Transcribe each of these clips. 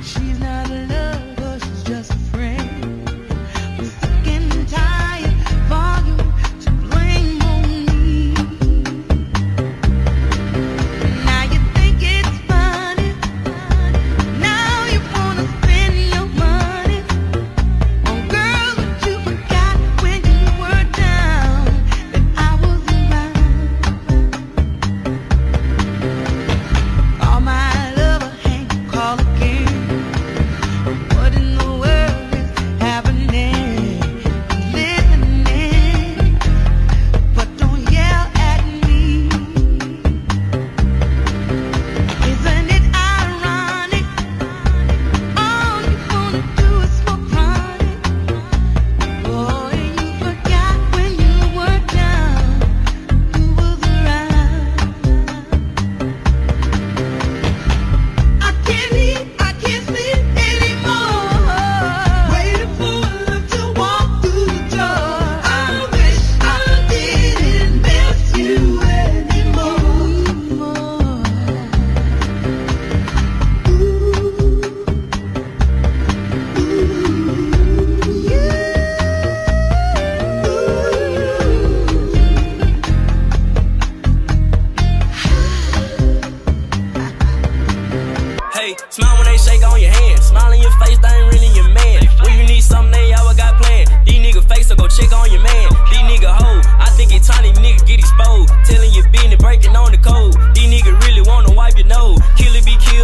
Smile when they shake on your hand. Smile in your face, they ain't really your man. When you need something, they always got planned. These nigga fake, so go check on your man. These nigga hoe, I think it's time these nigga get exposed. Telling your business, breaking on the code. These nigga really wanna wipe your nose. Kill it, be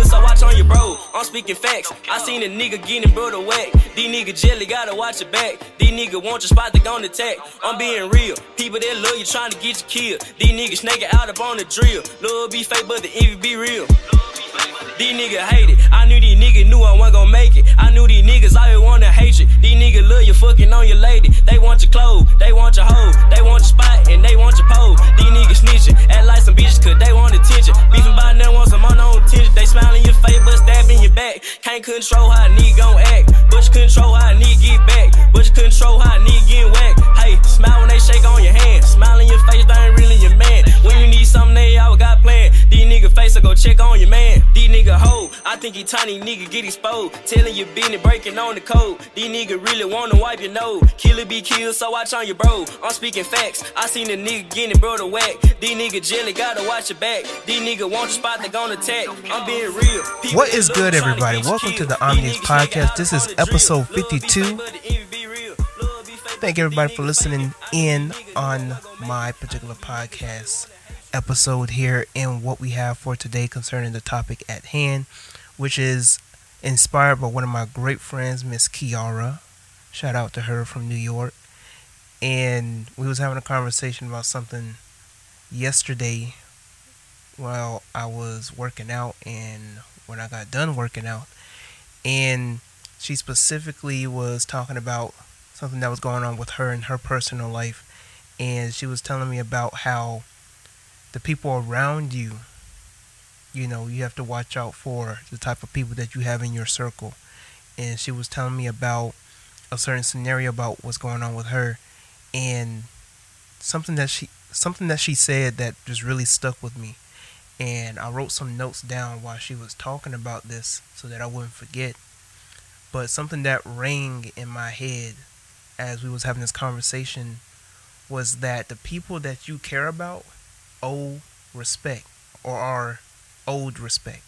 killed, so watch on your bro. I'm speaking facts. I seen a nigga getting brother whack. These nigga jelly, gotta watch your back. These nigga want your spot, they gon' attack. I'm being real. People that love you trying to get you killed. These niggas snaking out up on the drill. Love be fake, but the envy be real. These niggas hate it. I knew these niggas knew I wasn't gon' make it. I knew these niggas always wanna hate you. These niggas love you fucking on your lady. They want your clothes, they want your hoe, they want your spot, and they want your pole. These niggas snitching, act like some bitches cause they want attention. Beefing by now want some unknown tension. They smile in your face but stab in your back. Can't control how a nigga gon' act, but you control how a nigga get back, but you control how a nigga get whacked. Hey, smile when they shake on your hand. Smile in your face, they ain't really your man. When you need something, they always got planned. These niggas face, so go check on your man. These niggas hoe, I think he tiny nigga get exposed. Telling your business, breaking on the code. These niggas really wanna wipe your nose. Kill it, be killed, so watch on your bro. I'm speaking facts. I seen a nigga getting bro to whack. These niggas jelly, gotta watch your back. These niggas want your spot, they gonna attack. I'm being real. People what is good, everybody? Welcome to the Omnius Podcast. This is episode 52. Thank everybody for listening in on my particular podcast episode here, and what we have for today concerning the topic at hand, which is inspired by one of my great friends, Miss Kiara. Shout out to her from New York. And we was having a conversation about something yesterday while I was working out, and when I got done working out, and she specifically was talking about something that was going on with her in her personal life, and she was telling me about how the people around you, you know, you have to watch out for the type of people that you have in your circle. And she was telling me about a certain scenario about what's going on with her, and something that she said that just really stuck with me. And I wrote some notes down while she was talking about this so that I wouldn't forget. But something that rang in my head as we was having this conversation was that the people that you care about owe respect, or are owed respect.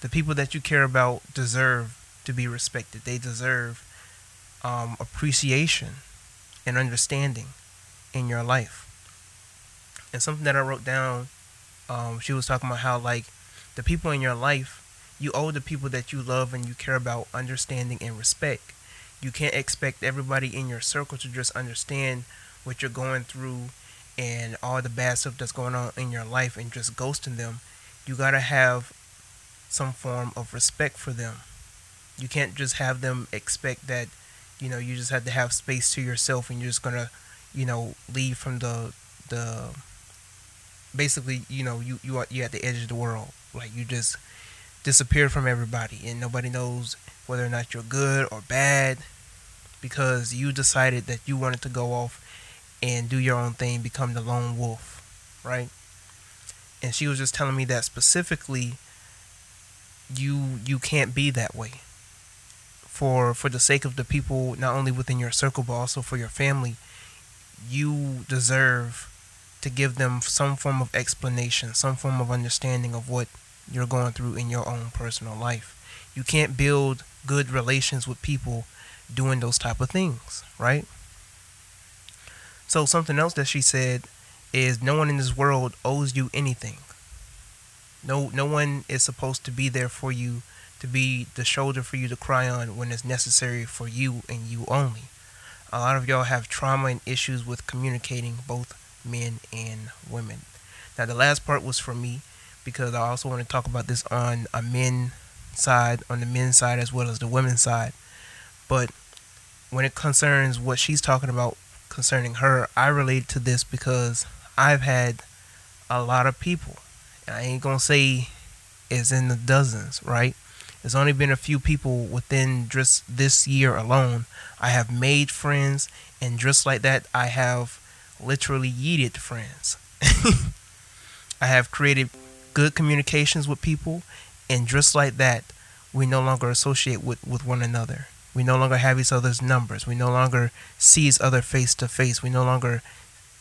The people that you care about deserve to be respected. They deserve appreciation and understanding in your life. And something that I wrote down, she was talking about how, like, the people in your life, you owe the people that you love and you care about understanding and respect. You can't expect everybody in your circle to just understand what you're going through and all the bad stuff that's going on in your life and just ghosting them. You gotta have some form of respect for them. You can't just have them expect that, you know, you just have to have space to yourself and you're just gonna, you know, leave from the basically, you know, you're at the edge of the world. Like, you just disappeared from everybody and nobody knows whether or not you're good or bad because you decided that you wanted to go off and do your own thing, become the lone wolf, right? And she was just telling me that specifically you can't be that way for the sake of the people, not only within your circle but also for your family. You deserve to give them some form of explanation, some form of understanding of what you're going through in your own personal life. You can't build good relations with people doing those type of things, right? So something else that she said is, no one in this world owes you anything. No one is supposed to be there for you, to be the shoulder for you to cry on when it's necessary for you and you only. A lot of y'all have trauma and issues with communicating, both men and women. Now, the last part was for me, because I also want to talk about this on a men's side, on the men's side as well as the women's side. But when it concerns what she's talking about concerning her, I relate to this because I've had a lot of people, and I ain't gonna say it's in the dozens, right? There's only been a few people within just this year alone. I have made friends, and just like that, I have literally yeeted friends. I have created good communications with people, and just like that, we no longer associate with one another. We no longer have each other's numbers. We no longer see each other face to face. We no longer,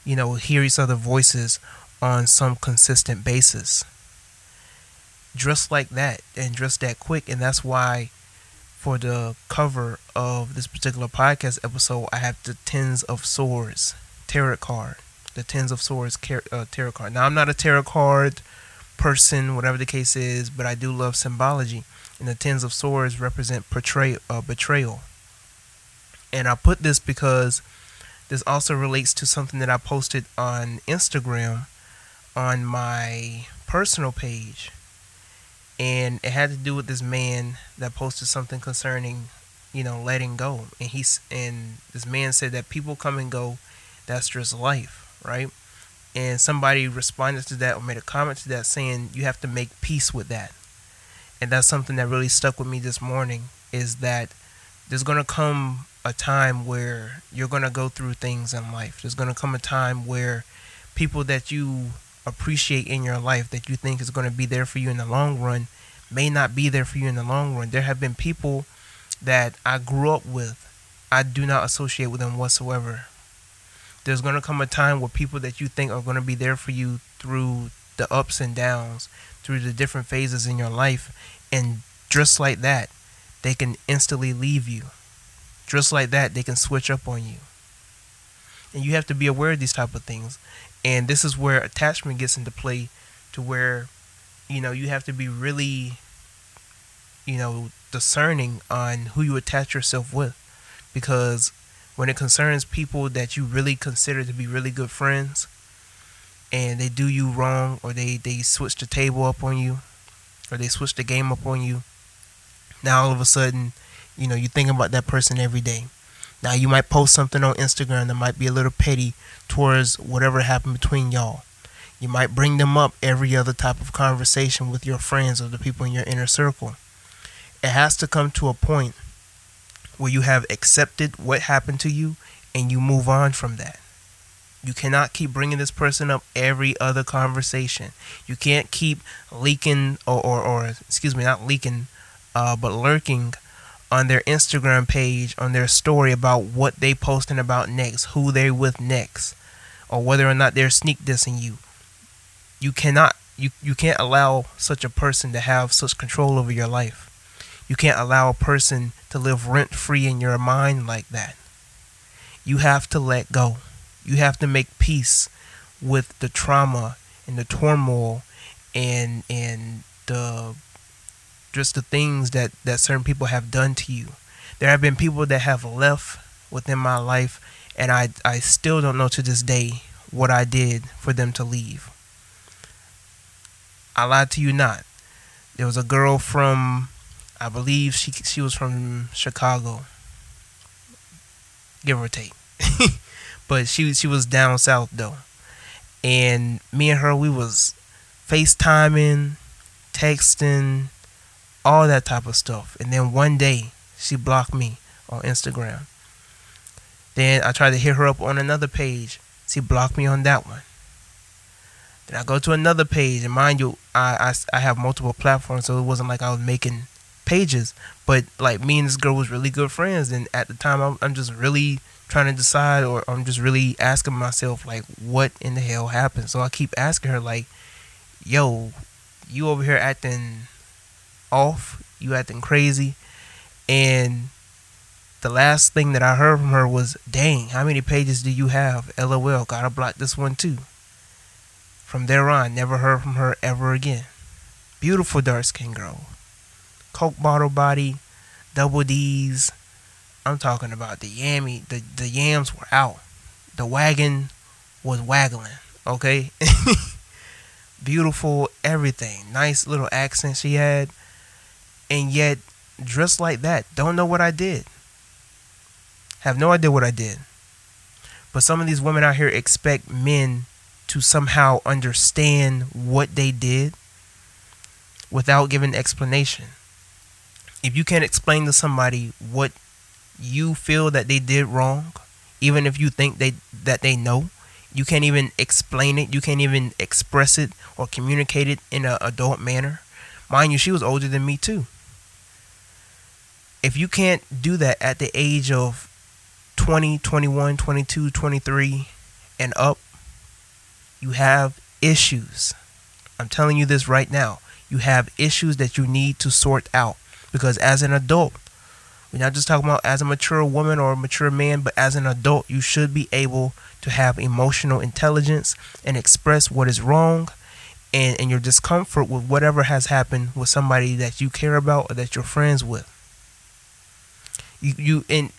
hear each other's voices on some consistent basis. Just like that, and just that quick. And that's why for the cover of this particular podcast episode, I have the Tens of Swords tarot card. The Tens of Swords tarot card. Now, I'm not a tarot card person, whatever the case is, but I do love symbology. And the Tens of Swords represent betrayal. And I put this because this also relates to something that I posted on Instagram on my personal page. And it had to do with this man that posted something concerning, letting go. And this man said that people come and go. That's just life, right? And somebody responded to that or made a comment to that saying, you have to make peace with that. And that's something that really stuck with me this morning, is that there's going to come a time where you're going to go through things in life. There's going to come a time where people that you appreciate in your life, that you think is going to be there for you in the long run, may not be there for you in the long run. There have been people that I grew up with, I do not associate with them whatsoever. There's going to come a time where people that you think are going to be there for you through the ups and downs, through the different phases in your life, and just like that, they can instantly leave you. Just like that, they can switch up on you. And you have to be aware of these type of things. And this is where attachment gets into play, to where, you have to be really, discerning on who you attach yourself with. Because when it concerns people that you really consider to be really good friends, and they do you wrong, or they switch the table up on you, or they switch the game up on you, now all of a sudden, you think about that person every day. Now, you might post something on Instagram that might be a little petty towards whatever happened between y'all. You might bring them up every other type of conversation with your friends or the people in your inner circle. It has to come to a point where you have accepted what happened to you and you move on from that. You cannot keep bringing this person up every other conversation. You can't keep leaking but lurking on their Instagram page, on their story about what they posting about next, who they with next, or whether or not they're sneak dissing you. You can't allow such a person to have such control over your life. You can't allow a person to live rent-free in your mind like that. You have to let go. You have to make peace with the trauma and the turmoil and the just the things that certain people have done to you. There have been people that have left within my life, and I still don't know to this day what I did for them to leave. I lied to you not. There was a girl from, I believe she was from Chicago, give or take. But she was down south though. And me and her, we was FaceTiming, texting, all that type of stuff. And then one day she blocked me on Instagram. Then I tried to hit her up on another page. She blocked me on that one. Then I go to another page, and mind you, I have multiple platforms, so it wasn't like I was making pages. But like, me and this girl was really good friends, and at the time I'm just really trying to decide, or I'm just really asking myself, like, what in the hell happened? So I keep asking her, like, yo, you over here acting off, you acting crazy. And the last thing that I heard from her was, dang, how many pages do you have? LOL, gotta block this one too. From there on, never heard from her ever again. Beautiful dark-skinned girl. Coke bottle body, double D's. I'm talking about the yammy, the yams were out. The wagon was waggling, okay? Beautiful, everything. Nice little accent she had. And yet, dressed like that. Don't know what I did. Have no idea what I did. But some of these women out here expect men to somehow understand what they did without giving explanation. If you can't explain to somebody what you feel that they did wrong, even if you think that they know, you can't even explain it, you can't even express it or communicate it in an adult manner. Mind you, she was older than me too. If you can't do that at the age of 20, 21, 22, 23 and up, you have issues. I'm telling you this right now. You have issues that you need to sort out. Because as an adult, we're not just talking about as a mature woman or a mature man, but as an adult, you should be able to have emotional intelligence and express what is wrong and your discomfort with whatever has happened with somebody that you care about or that you're friends with. And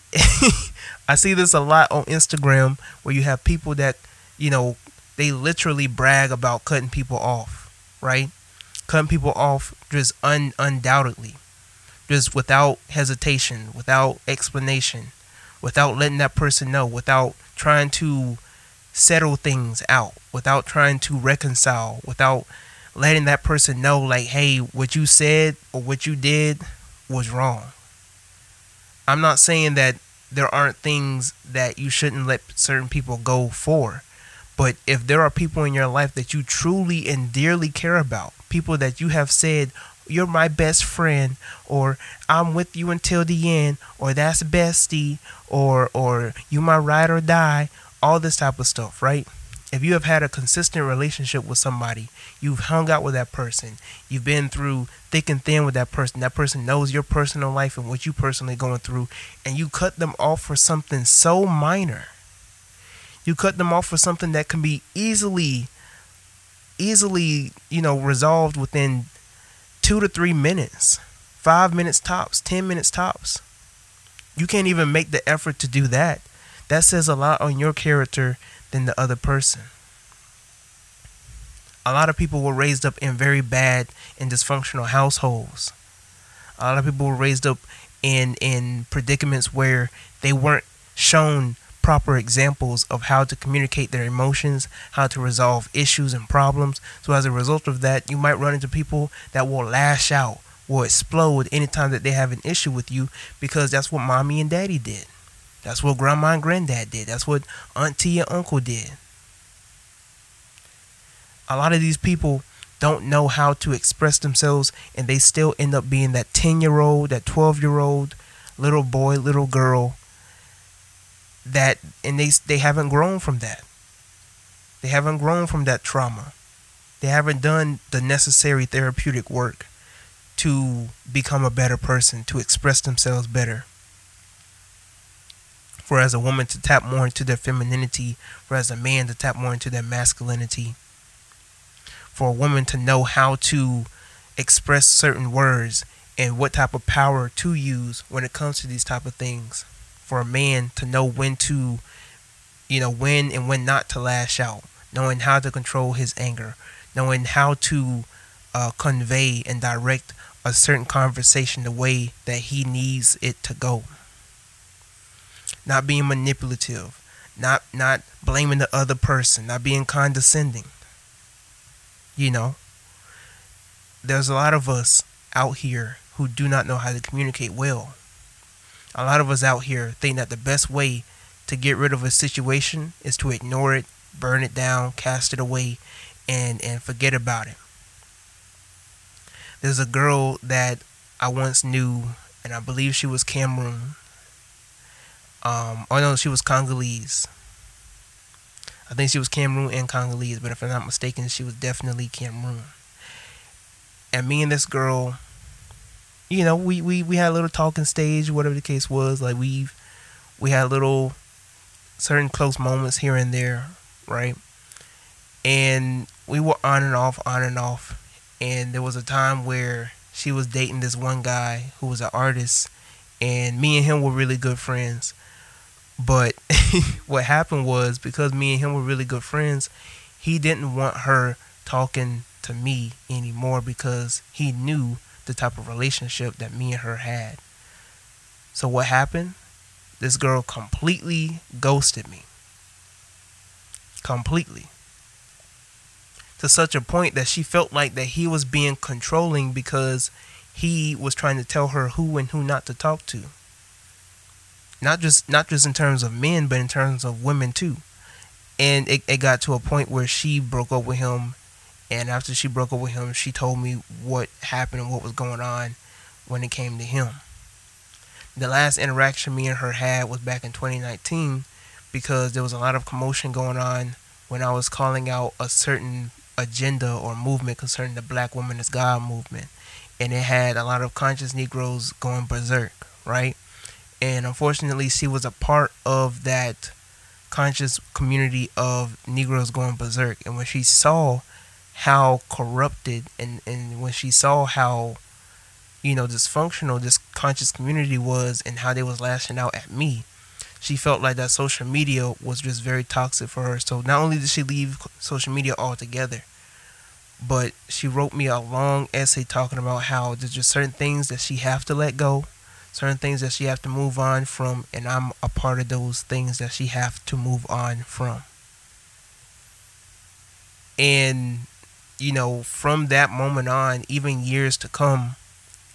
I see this a lot on Instagram, where you have people that, you know, they literally brag about cutting people off, right? Cutting people off just undoubtedly, just without hesitation, without explanation, without letting that person know, without trying to settle things out, without trying to reconcile, without letting that person know, like, hey, what you said or what you did was wrong. I'm not saying that there aren't things that you shouldn't let certain people go for, but if there are people in your life that you truly and dearly care about, people that you have said, you're my best friend, or I'm with you until the end, or that's bestie, or you my ride or die, all this type of stuff, right? If you have had a consistent relationship with somebody, you've hung out with that person, you've been through thick and thin with that person knows your personal life and what you personally going through, and you cut them off for something so minor. You cut them off for something that can be easily, you know, resolved within 2 to 3 minutes, 5 minutes tops, 10 minutes tops. You can't even make the effort to do that. That says a lot on your character than the other person. A lot of people were raised up in very bad and dysfunctional households. A lot of people were raised up in predicaments where they weren't shown proper examples of how to communicate their emotions, how to resolve issues and problems. So as a result of that, you might run into people that will lash out or explode anytime that they have an issue with you, because that's what mommy and daddy did. That's what grandma and granddad did. That's what auntie and uncle did. A lot of these people don't know how to express themselves, and they still end up being that 10-year-old, that 12-year-old, little boy, little girl, and they haven't grown from that. They haven't grown from that trauma. They haven't done the necessary therapeutic work to become a better person, to express themselves better. For as a woman to tap more into their femininity, for as a man to tap more into their masculinity, for a woman to know how to express certain words and what type of power to use when it comes to these type of things, for a man to know when to, you know, when and when not to lash out, knowing how to control his anger, knowing how to convey and direct a certain conversation the way that he needs it to go. Not being manipulative, not blaming the other person, not being condescending. You know, there's a lot of us out here who do not know how to communicate well. A lot of us out here think that the best way to get rid of a situation is to ignore it, burn it down, cast it away, and forget about it. There's a girl that I once knew, and I believe she was Cameroon. Oh no, she was Congolese. I think she was Cameroon and Congolese, but if I'm not mistaken, she was definitely Cameroon. And me and this girl, you know, we had a little talking stage, whatever the case was. Like we had little certain close moments here and there, right? And we were on and off. And there was a time where she was dating this one guy who was an artist, and me and him were really good friends. But what happened was, because me and him were really good friends, he didn't want her talking to me anymore because he knew the type of relationship that me and her had. So what happened? This girl completely ghosted me. Completely. To such a point that she felt like that he was being controlling because he was trying to tell her who and who not to talk to. Not just in terms of men, but in terms of women too. And it got to a point where she broke up with him. And after she broke up with him, she told me what happened and what was going on when it came to him. The last interaction me and her had was back in 2019, because there was a lot of commotion going on when I was calling out a certain agenda or movement concerning the Black Woman as God movement. And it had a lot of conscious Negroes going berserk, right? And unfortunately, she was a part of that conscious community of Negroes going berserk. And when she saw how corrupted and when she saw how, you know, dysfunctional this conscious community was and how they was lashing out at me, she felt like that social media was just very toxic for her. So not only did she leave social media altogether, but she wrote me a long essay talking about how there's just certain things that she have to let go, certain things that she have to move on from, and I'm a part of those things that she have to move on from. And, you know, from that moment on, even years to come,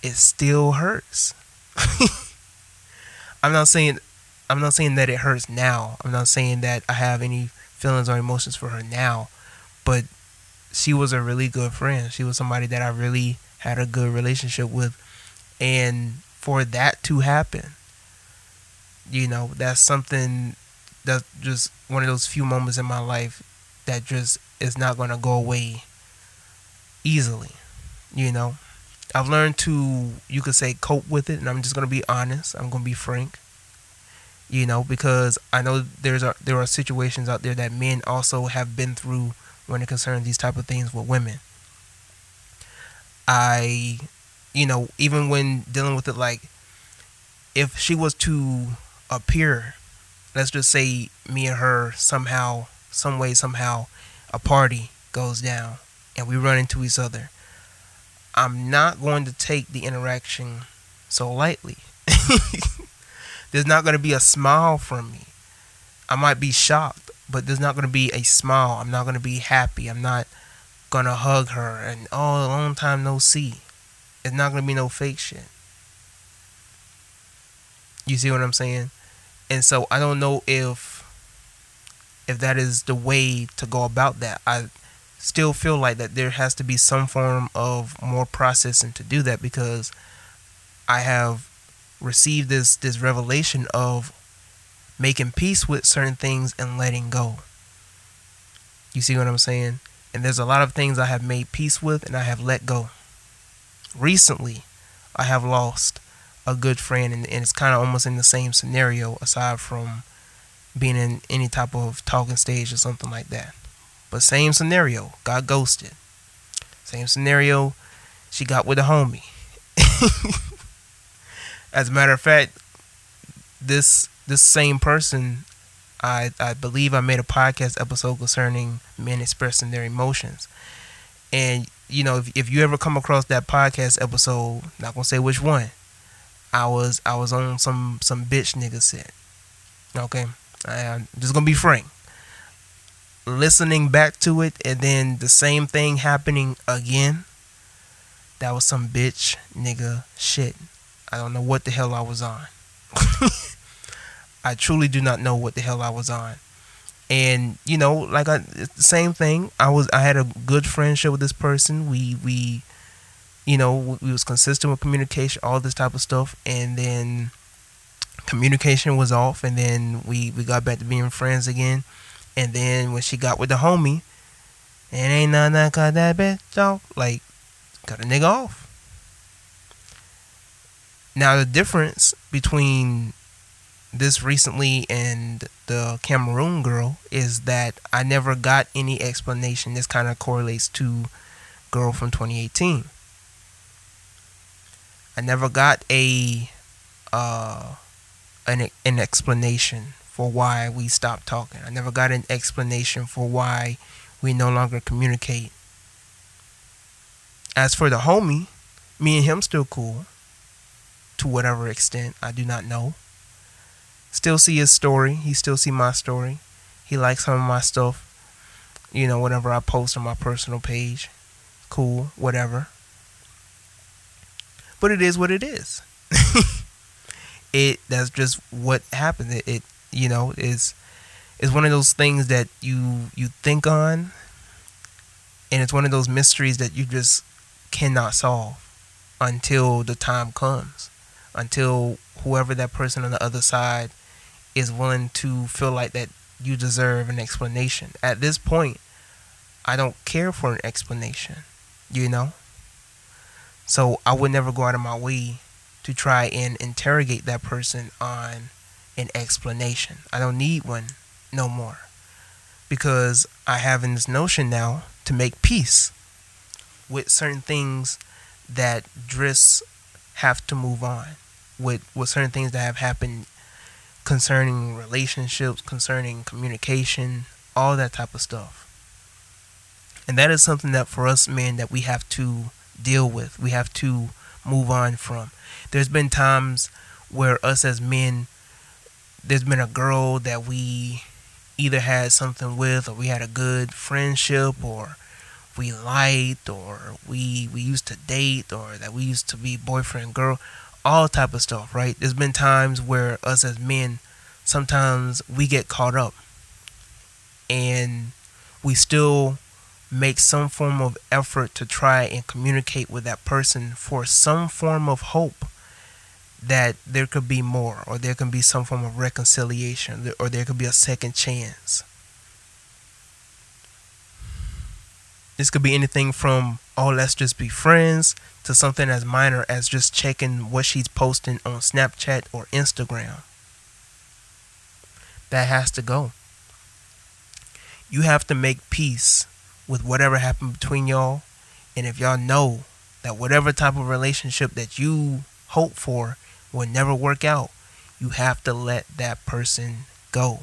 it still hurts. I'm not saying that it hurts now. I'm not saying that I have any feelings or emotions for her now, but she was a really good friend. She was somebody that I really had a good relationship with. And for that to happen, you know, that's something that's just one of those few moments in my life that just is not going to go away easily. You know, I've learned to, you could say, cope with it. And I'm just going to be honest. I'm going to be frank, you know, because I know there are situations out there that men also have been through when it concerns these type of things with women. You know, even when dealing with it, like, if she was to appear, let's just say me and her somehow, some way, somehow, a party goes down and we run into each other, I'm not going to take the interaction so lightly. There's not going to be a smile from me. I might be shocked, but there's not going to be a smile. I'm not going to be happy. I'm not going to hug her and, oh, long time no see. It's not going to be no fake shit. You see what I'm saying? And so I don't know if that is the way to go about that. I still feel like that there has to be some form of more processing to do that, because I have received this revelation of making peace with certain things and letting go. You see what I'm saying? And there's a lot of things I have made peace with and I have let go. Recently, I have lost a good friend, and it's kind of almost in the same scenario, aside from being in any type of talking stage or something like that. But same scenario, got ghosted. Same scenario, she got with a homie. As a matter of fact, this same person, I believe I made a podcast episode concerning men expressing their emotions. And you know, if you ever come across that podcast episode, not gonna say which one, I was on some bitch nigga shit. Okay, I'm just gonna be frank. Listening back to it and then the same thing happening again, that was some bitch nigga shit. I don't know what the hell I was on. I truly do not know what the hell I was on. And you know, like same thing. I had a good friendship with this person. We was consistent with communication, all this type of stuff, and then communication was off, and then we got back to being friends again. And then when she got with the homie, it ain't nothing I cut that bitch off. Like, cut a nigga off. Now the difference between this recently and the Cameroon girl is that I never got any explanation. This kind of correlates to girl from 2018. I never got an explanation for why we stopped talking. I never got an explanation for why we no longer communicate. As for the homie, me and him still cool. To whatever extent, I do not know. Still see his story. He still see my story. He likes some of my stuff. You know, whatever I post on my personal page. Cool, whatever. But it is what it is. That's just what happened. It's one of those things that you think on, and it's one of those mysteries that you just cannot solve until the time comes, until whoever that person on the other side is willing to feel like that you deserve an explanation. At this point, I don't care for an explanation, you know? So I would never go out of my way to try and interrogate that person on an explanation. I don't need one no more, because I have in this notion now to make peace with certain things that just have to move on, with certain things that have happened concerning relationships, concerning communication, all that type of stuff. And that is something that for us men that we have to deal with. We have to move on from. There's been times where us as men, there's been a girl that we either had something with, or we had a good friendship, or we liked, or we used to date, or that we used to be boyfriend, girl, all type of stuff, right? There's been times where us as men, sometimes we get caught up, and we still make some form of effort to try and communicate with that person for some form of hope that there could be more, or there can be some form of reconciliation, or there could be a second chance. This could be anything from, oh, let's just be friends, to something as minor as just checking what she's posting on Snapchat or Instagram. That has to go. You have to make peace with whatever happened between y'all. And if y'all know that whatever type of relationship that you hope for will never work out, you have to let that person go.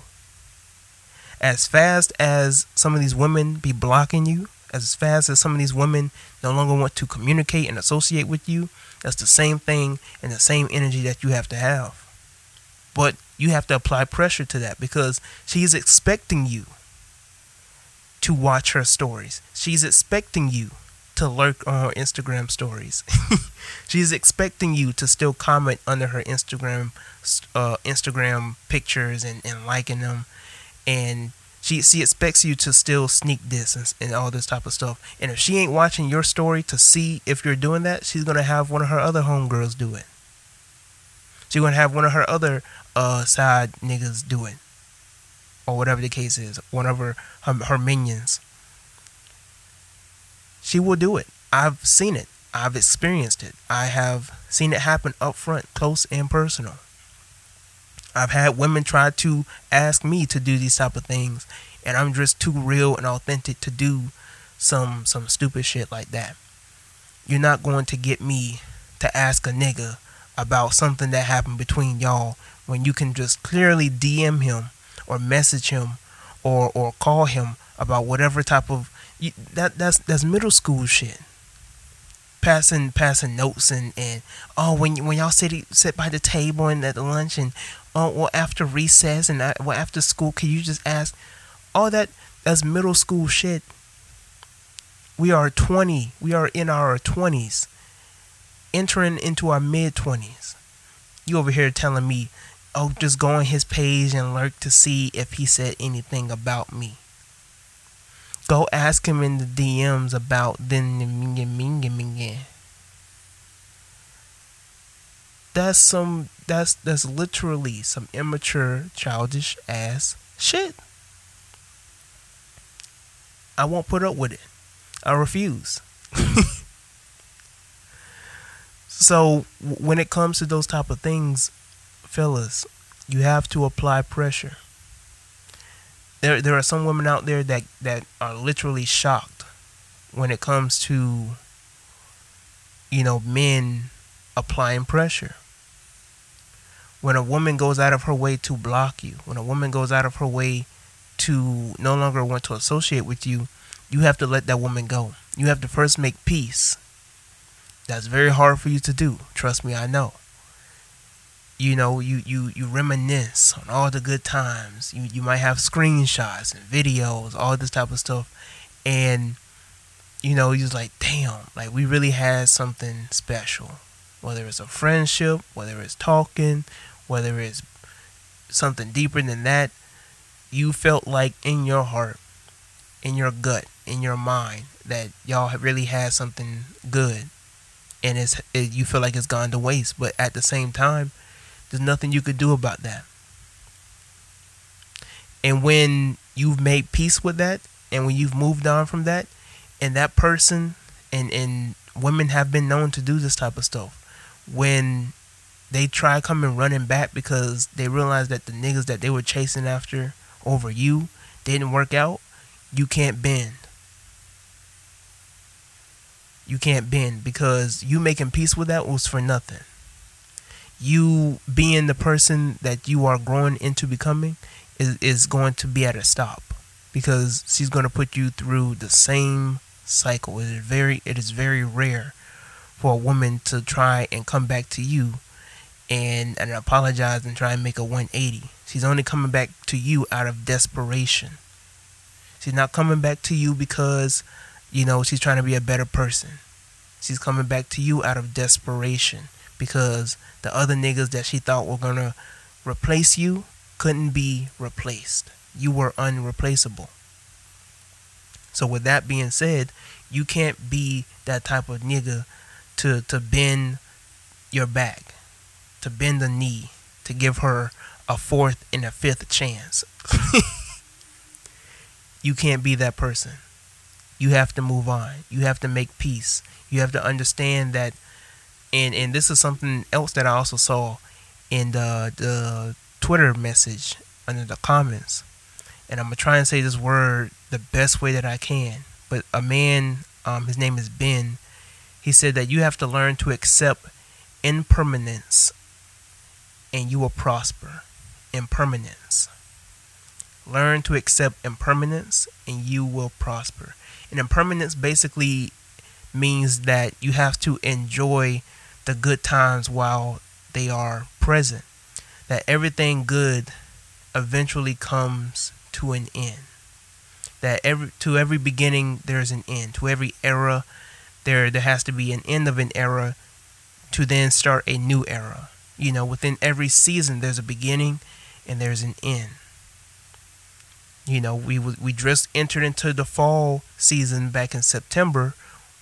As fast as some of these women be blocking you, as fast as some of these women no longer want to communicate and associate with you, that's the same thing and the same energy that you have to have. But you have to apply pressure to that, because she's expecting you to watch her stories. She's expecting you to lurk on her Instagram stories. She's expecting you to still comment under her Instagram pictures and liking them. And she expects you to still sneak this and all this type of stuff. And if she ain't watching your story to see if you're doing that, she's going to have one of her other homegirls do it. She's going to have one of her other side niggas do it. Or whatever the case is. One of her minions. She will do it. I've seen it. I've experienced it. I have seen it happen up front, close and personal. I've had women try to ask me to do these type of things, and I'm just too real and authentic to do some stupid shit like that. You're not going to get me to ask a nigga about something that happened between y'all when you can just clearly DM him or message him or call him about whatever type of that's middle school shit. Passing notes and oh, when y'all sit by the table and at the lunch, and oh, well, after recess and well, after school, can you just ask? All that's middle school shit. We are 20. We are in our 20s, entering into our mid 20s. You over here telling me I'll just go on his page and lurk to see if he said anything about me. Go ask him in the DMs about That's literally some immature, childish ass shit. I won't put up with it. I refuse. So when it comes to those type of things, fellas, you have to apply pressure. There are some women out there that are literally shocked when it comes to, you know, men applying pressure. When a woman goes out of her way to block you, when a woman goes out of her way to no longer want to associate with you, you have to let that woman go. You have to first make peace. That's very hard for you to do. Trust me, I know. You know, you reminisce on all the good times. You might have screenshots and videos, all this type of stuff. And, you know, you're like, damn, like we really had something special. Whether it's a friendship, whether it's talking, whether it's something deeper than that, you felt like in your heart, in your gut, in your mind, that y'all have really had something good. And you feel like it's gone to waste. But at the same time, there's nothing you could do about that. And when you've made peace with that, and when you've moved on from that, and that person, and women have been known to do this type of stuff, when they try coming running back because they realize that the niggas that they were chasing after over you didn't work out, you can't bend. You can't bend, because you making peace with that was for nothing. You being the person that you are growing into becoming is going to be at a stop, because she's going to put you through the same cycle. It is very rare for a woman to try and come back to you and apologize and try and make a 180. She's only coming back to you out of desperation. She's not coming back to you because, you know, she's trying to be a better person. She's coming back to you out of desperation, because the other niggas that she thought were going to replace you couldn't be replaced. You were unreplaceable. So with that being said, you can't be that type of nigga to bend your back, to bend the knee, to give her a fourth and a fifth chance. You can't be that person. You have to move on. You have to make peace. You have to understand that. And this is something else that I also saw in the Twitter message under the comments. And I'm going to try and say this word the best way that I can. But a man, his name is Ben, he said that you have to learn to accept impermanence and you will prosper. Impermanence. Learn to accept impermanence and you will prosper. And impermanence basically means that you have to enjoy the good times while they are present. That everything good eventually comes to an end. That to every beginning there's an end. To every era there has to be an end of an era to then start a new era. You know, within every season there's a beginning and there's an end. You know, we just entered into the fall season back in September.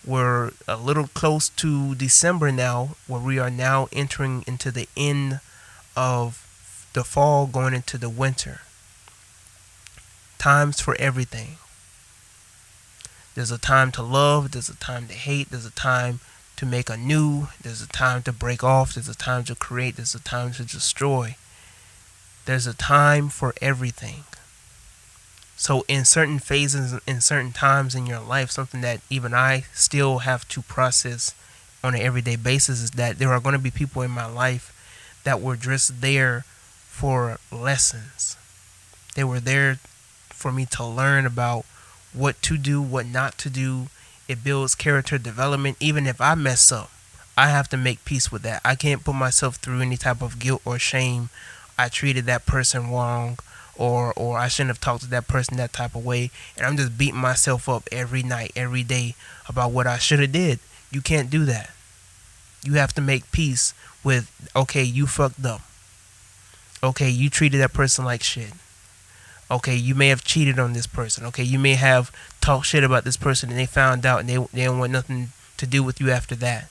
We're a little close to December now, where we are now entering into the end of the fall, going into the winter. Times for everything. There's a time to love, there's a time to hate, there's a time to make anew, there's a time to break off, there's a time to create, there's a time to destroy. There's a time for everything. So in certain phases, in certain times in your life, something that even I still have to process on an everyday basis is that there are going to be people in my life that were just there for lessons. They were there for me to learn about what to do, what not to do. It builds character development. Even if I mess up, I have to make peace with that. I can't put myself through any type of guilt or shame. I treated that person wrong. Or I shouldn't have talked to that person that type of way. And I'm just beating myself up every night, every day about what I should have did. You can't do that. You have to make peace with, okay, you fucked up. Okay, you treated that person like shit. Okay, you may have cheated on this person. Okay, you may have talked shit about this person and they found out and they don't want nothing to do with you after that.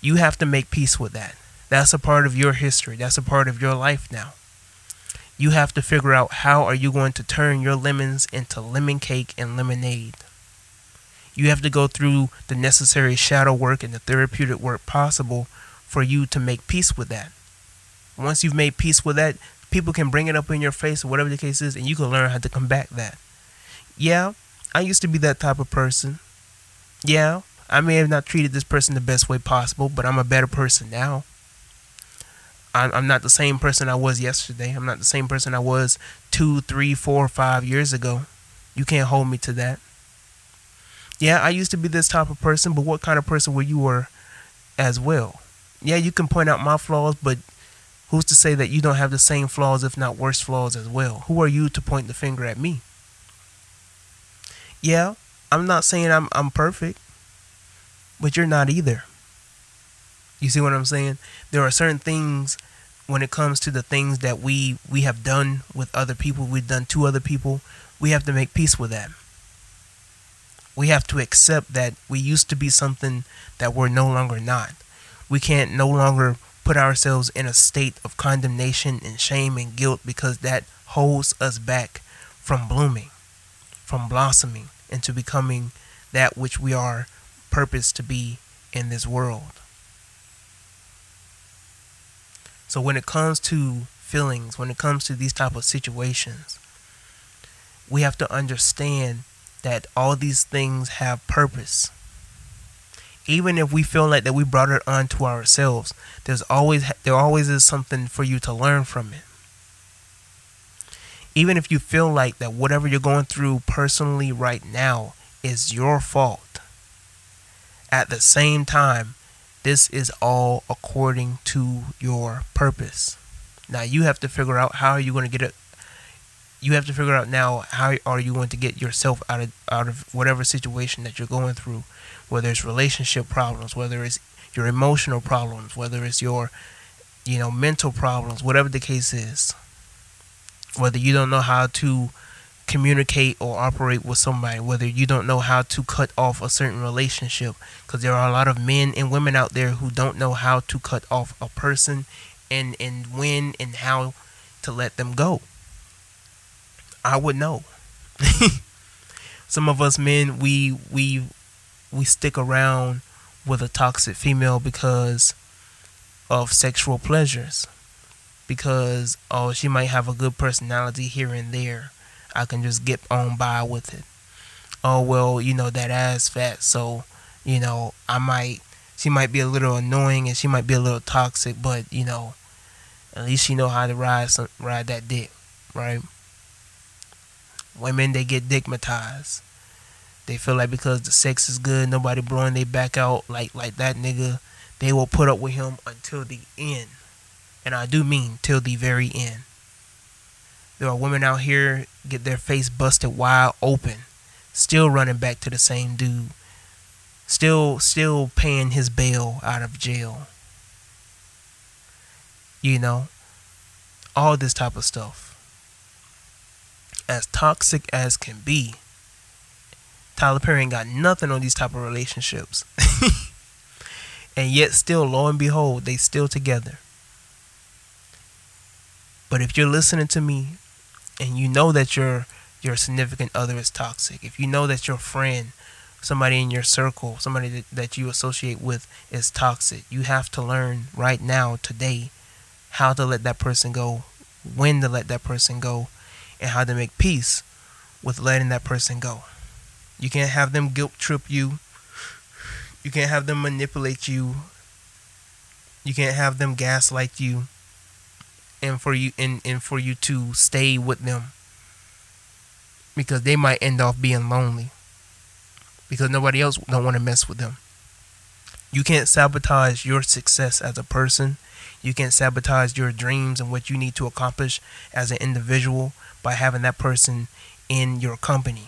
You have to make peace with that. That's a part of your history. That's a part of your life now. You have to figure out how are you going to turn your lemons into lemon cake and lemonade. You have to go through the necessary shadow work and the therapeutic work possible for you to make peace with that. Once you've made peace with that, people can bring it up in your face or whatever the case is, and you can learn how to combat that. Yeah, I used to be that type of person. Yeah, I may have not treated this person the best way possible, but I'm a better person now. I'm not the same person I was yesterday. I'm not the same person I was 2, 3, 4, 5 years ago. You can't hold me to that. Yeah, I used to be this type of person, but what kind of person were you were as well? Yeah, you can point out my flaws, but who's to say that you don't have the same flaws, if not worse flaws as well? Who are you to point the finger at me? Yeah, I'm not saying I'm perfect, but you're not either. You see what I'm saying? There are certain things when it comes to the things that we have done with other people, we've done to other people. We have to make peace with that. We have to accept that we used to be something that we're no longer not. We can't no longer put ourselves in a state of condemnation and shame and guilt, because that holds us back from blooming, from blossoming, and to becoming that which we are purposed to be in this world. So when it comes to feelings, when it comes to these type of situations, we have to understand that all these things have purpose. Even if we feel like that we brought it on to ourselves, there always is something for you to learn from it. Even if you feel like that whatever you're going through personally right now is your fault, at the same time, this is all according to your purpose. Now you have to figure out how are you going to get it. You have to figure out now how are you going to get yourself out of whatever situation that you're going through, whether it's relationship problems, whether it's your emotional problems, whether it's your mental problems, whatever the case is, whether you don't know how to communicate or operate with somebody, whether you don't know how to cut off a certain relationship, because there are a lot of men and women out there who don't know how to cut off a person and when and how to let them go. I would know. Some of us men, we stick around with a toxic female because of sexual pleasures. Because, oh, she might have a good personality here and there. I can just get on by with it. Oh, well, that ass fat, so, she might be a little annoying and she might be a little toxic, but, at least she know how to ride that dick, right? Women, they get digmatized. They feel like because the sex is good, nobody blowing their back out like that nigga, they will put up with him until the end. And I do mean till the very end. There are women out here get their face busted wide open, still running back to the same dude, still paying his bail out of jail. All this type of stuff. As toxic as can be, Tyler Perry ain't got nothing on these type of relationships. And yet still, lo and behold, they still together. But if you're listening to me and you know that your significant other is toxic, if you know that your friend, somebody in your circle, somebody that you associate with is toxic, you have to learn right now, today, how to let that person go, when to let that person go, and how to make peace with letting that person go. You can't have them guilt trip you. You can't have them manipulate you. You can't have them gaslight you. And for you to stay with them. Because they might end off being lonely. Because nobody else don't want to mess with them. You can't sabotage your success as a person. You can't sabotage your dreams and what you need to accomplish as an individual by having that person in your company.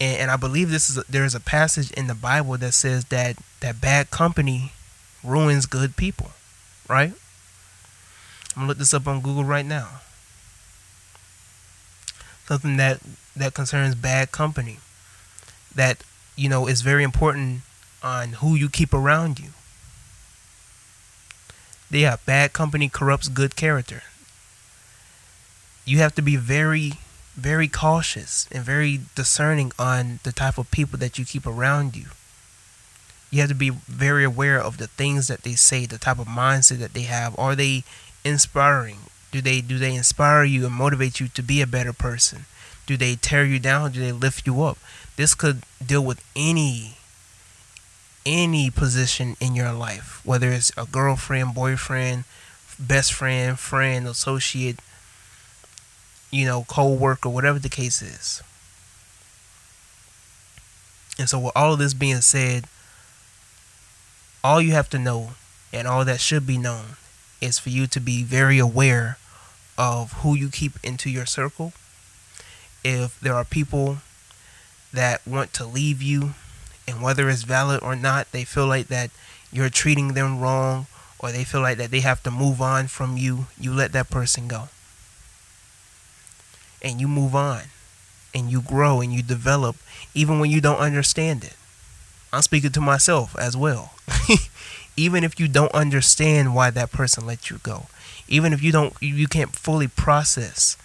And I believe there is a passage in the Bible that says that bad company ruins good people, right? I'm gonna look this up on Google right now. Something that concerns bad company, that, you know, is very important on who you keep around you. Yeah, bad company corrupts good character. You have to be very, very cautious and very discerning on the type of people that you keep around you. You have to be very aware of the things that they say, the type of mindset that they have. Are they inspiring? Do they inspire you and motivate you to be a better person? Do they tear you down? Do they lift you up? This could deal with any position in your life, whether it's a girlfriend, boyfriend, best friend, friend, associate, you know, co-worker, whatever the case is. And so with all of this being said, all you have to know and all that should be known is for you to be very aware of who you keep into your circle. If there are people that want to leave you, and whether it's valid or not, they feel like that you're treating them wrong, or they feel like that they have to move on from you, you let that person go. And you move on, and you grow, and you develop, even when you don't understand it. I'm speaking to myself as well. Even if you don't understand why that person let you go, even if you can't fully process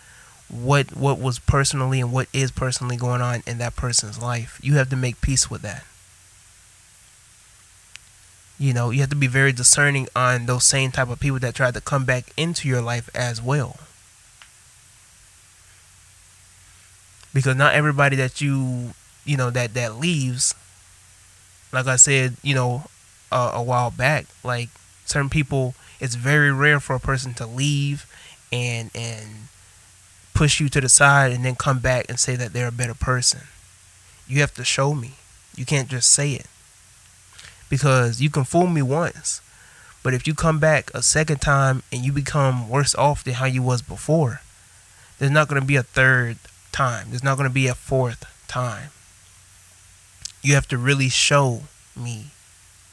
what was personally and what is personally going on in that person's life, you have to make peace with that. You know, you have to be very discerning on those same type of people that try to come back into your life as well. Because not everybody that you know, that leaves, like I said, you know, a while back, like certain people, it's very rare for a person to leave and push you to the side and then come back and say that they're a better person. You have to show me. You can't just say it. Because you can fool me once, but if you come back a second time and you become worse off than how you was before, there's not going to be a third time. There's not going to be a fourth time. You have to really show me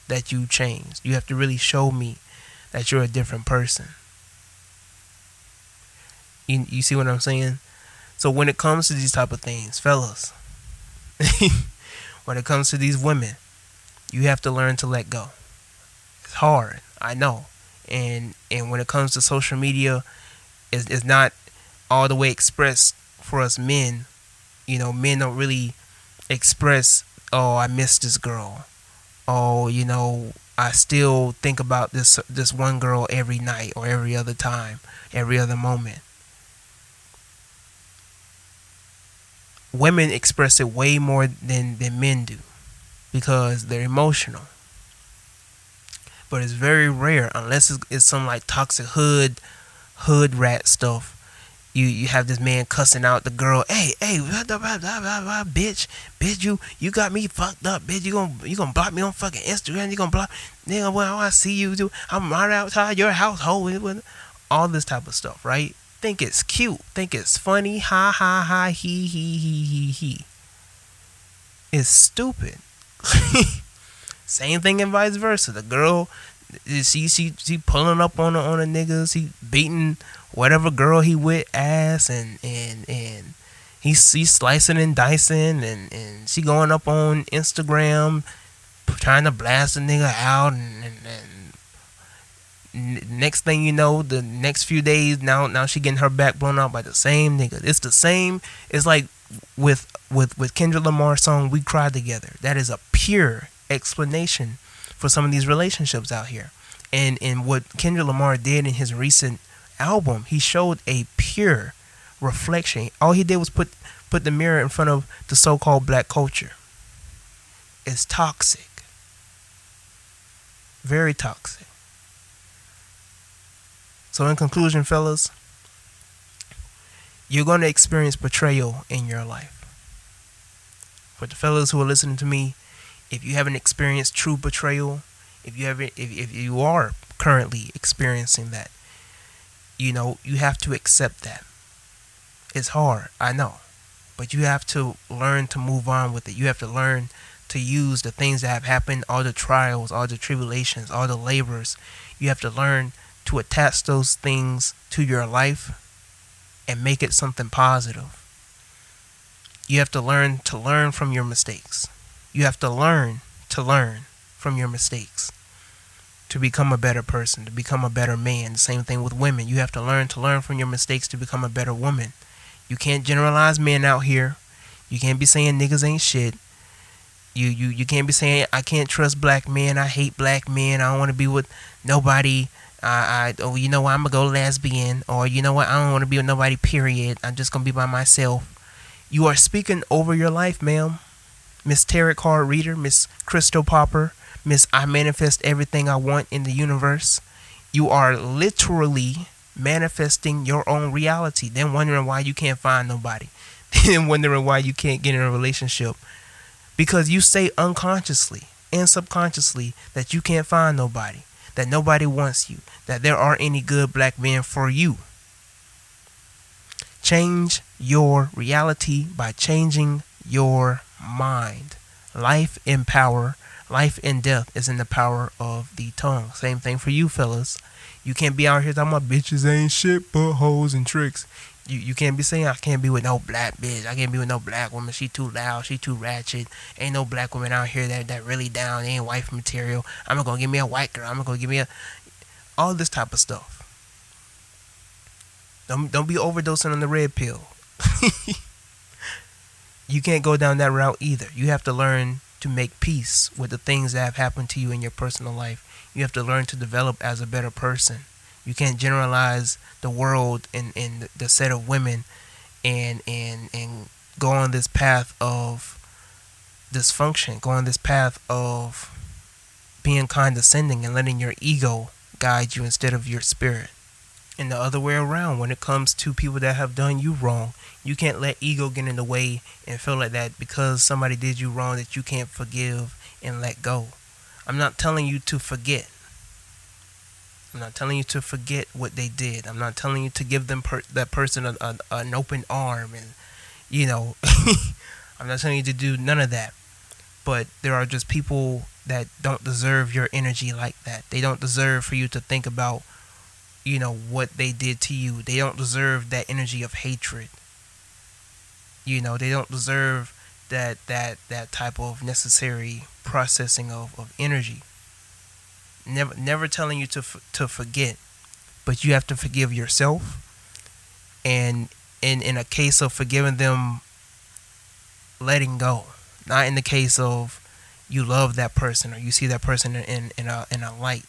that you changed. You have to really show me that you're a different person. You see what I'm saying? So when it comes to these type of things, fellas, when it comes to these women, you have to learn to let go. It's hard, I know. And when it comes to social media, it's not all the way expressed for us men. You know, men don't really express, oh, I miss this girl. Oh, you know, I still think about this one girl every night or every other time, every other moment. Women express it way more than men do because they're emotional. But it's very rare, unless it's some like toxic hood rat stuff. You have this man cussing out the girl, hey, bitch, you got me fucked up, bitch. You gonna block me on fucking Instagram. You gonna block, nigga. When I see you, dude, I'm right outside your household. All this type of stuff, right? Think it's cute. Think it's funny. Ha ha ha. He. It's stupid. Same thing and vice versa. The girl, she pulling up on a nigga. She beating whatever girl he with ass, and he's slicing and dicing, and she going up on Instagram trying to blast the nigga out, and next thing you know, the next few days, now she getting her back blown out by the same nigga. It's the same. It's like with Kendrick Lamar's song "We Cry Together." That is a pure explanation for some of these relationships out here. And what Kendrick Lamar did in his recent album, he showed a pure reflection. All he did was put the mirror in front of the so-called black culture. It's toxic. Very toxic. So in conclusion, fellas, you're going to experience betrayal in your life. For the fellas who are listening to me, if you haven't experienced true betrayal, if you are currently experiencing that, you know, you have to accept that. It's hard, I know, but you have to learn to move on with it. You have to learn to use the things that have happened, all the trials, all the tribulations, all the labors. You have to learn to attach those things to your life and make it something positive. You have to learn from your mistakes. You have to learn from your mistakes to become a better person, to become a better man. The same thing with women. You have to learn from your mistakes to become a better woman. You can't generalize men out here. You can't be saying niggas ain't shit. You can't be saying I can't trust black men. I hate black men. I don't want to be with nobody. Oh, you know what? I'm gonna go lesbian, or you know what? I don't want to be with nobody. Period. I'm just gonna be by myself. You are speaking over your life, ma'am. Miss Tarot Card Reader, Miss Crystal Popper, Miss I Manifest Everything I Want in the Universe. You are literally manifesting your own reality, then wondering why you can't find nobody, then wondering why you can't get in a relationship. Because you say unconsciously and subconsciously that you can't find nobody, that nobody wants you, that there aren't any good black men for you. Change your reality by changing your mind. Life in power, life and death is in the power of the tongue. Same thing for you fellas. You can't be out here talking about bitches ain't shit but hoes and tricks. You can't be saying I can't be with no black bitch. I can't be with no black woman. She too loud. She too ratchet. Ain't no black woman out here that really down. They ain't wife material. I'm gonna go give me a white girl. I'm gonna go give me a all this type of stuff. Don't be overdosing on the red pill. You can't go down that route either. You have to learn to make peace with the things that have happened to you in your personal life. You have to learn to develop as a better person. You can't generalize the world and the set of women and go on this path of dysfunction, go on this path of being condescending and letting your ego guide you instead of your spirit. And the other way around, when it comes to people that have done you wrong, you can't let ego get in the way and feel like that because somebody did you wrong that you can't forgive and let go. I'm not telling you to forget. I'm not telling you to forget what they did. I'm not telling you to give them that person an open arm and, you know, I'm not telling you to do none of that. But there are just people that don't deserve your energy like that. They don't deserve for you to think about, you know, what they did to you. They don't deserve that energy of hatred. You know, they don't deserve that type of necessary processing of energy. Never telling you to forget, but you have to forgive yourself. And in a case of forgiving them, letting go. Not in the case of you love that person or you see that person in a light.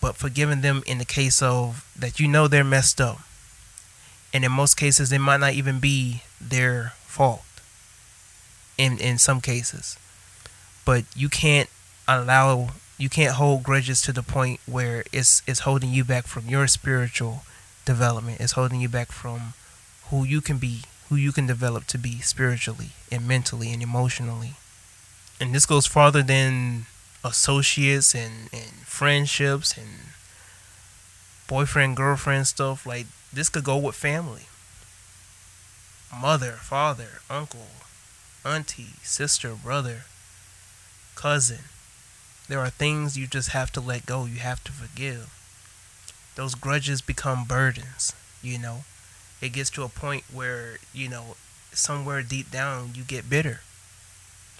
But forgiving them in the case of that you know they're messed up. And in most cases, it might not even be their fault in some cases. But you can't hold grudges to the point where it's holding you back from your spiritual development. It's holding you back from who you can be, who you can develop to be spiritually and mentally and emotionally. And this goes farther than associates and friendships and boyfriend, girlfriend stuff. Like, this could go with family. Mother, father, uncle, auntie, sister, brother, cousin. There are things you just have to let go. You have to forgive. Those grudges become burdens, you know. It gets to a point where, you know, somewhere deep down you get bitter.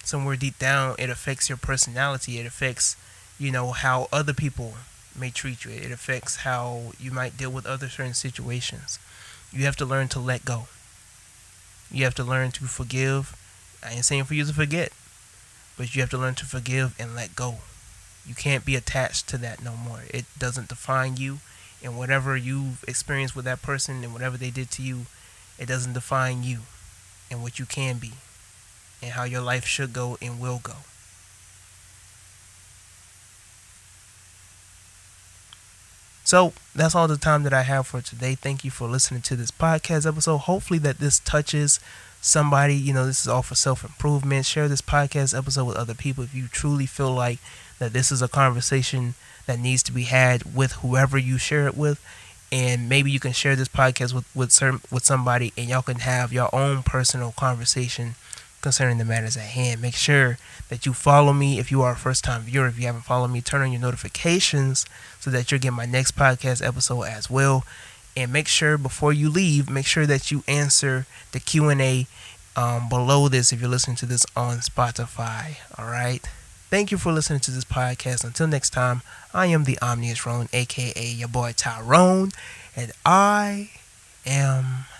Somewhere deep down, it affects your personality. It affects, you know, how other people may treat you. It affects how you might deal with other certain situations. You have to learn to let go. You have to learn to forgive. I ain't saying for you to forget, but you have to learn to forgive and let go. You can't be attached to that no more. It doesn't define you. And whatever you've experienced with that person and whatever they did to you, it doesn't define you and what you can be, and how your life should go and will go. So that's all the time that I have for today. Thank you for listening to this podcast episode. Hopefully that this touches somebody. You know, this is all for self-improvement. Share this podcast episode with other people if you truly feel like that this is a conversation that needs to be had with whoever you share it with. And maybe you can share this podcast with somebody, and y'all can have your own personal conversation concerning the matters at hand. Make sure that you follow me if you are a first-time viewer. If you haven't followed me, turn on your notifications so that you'll get my next podcast episode as well. And make sure before you leave, make sure that you answer the Q&A below this if you're listening to this on Spotify. All right. Thank you for listening to this podcast. Until next time, I am the Omnius Roan, a.k.a. your boy Tyrone, and I am...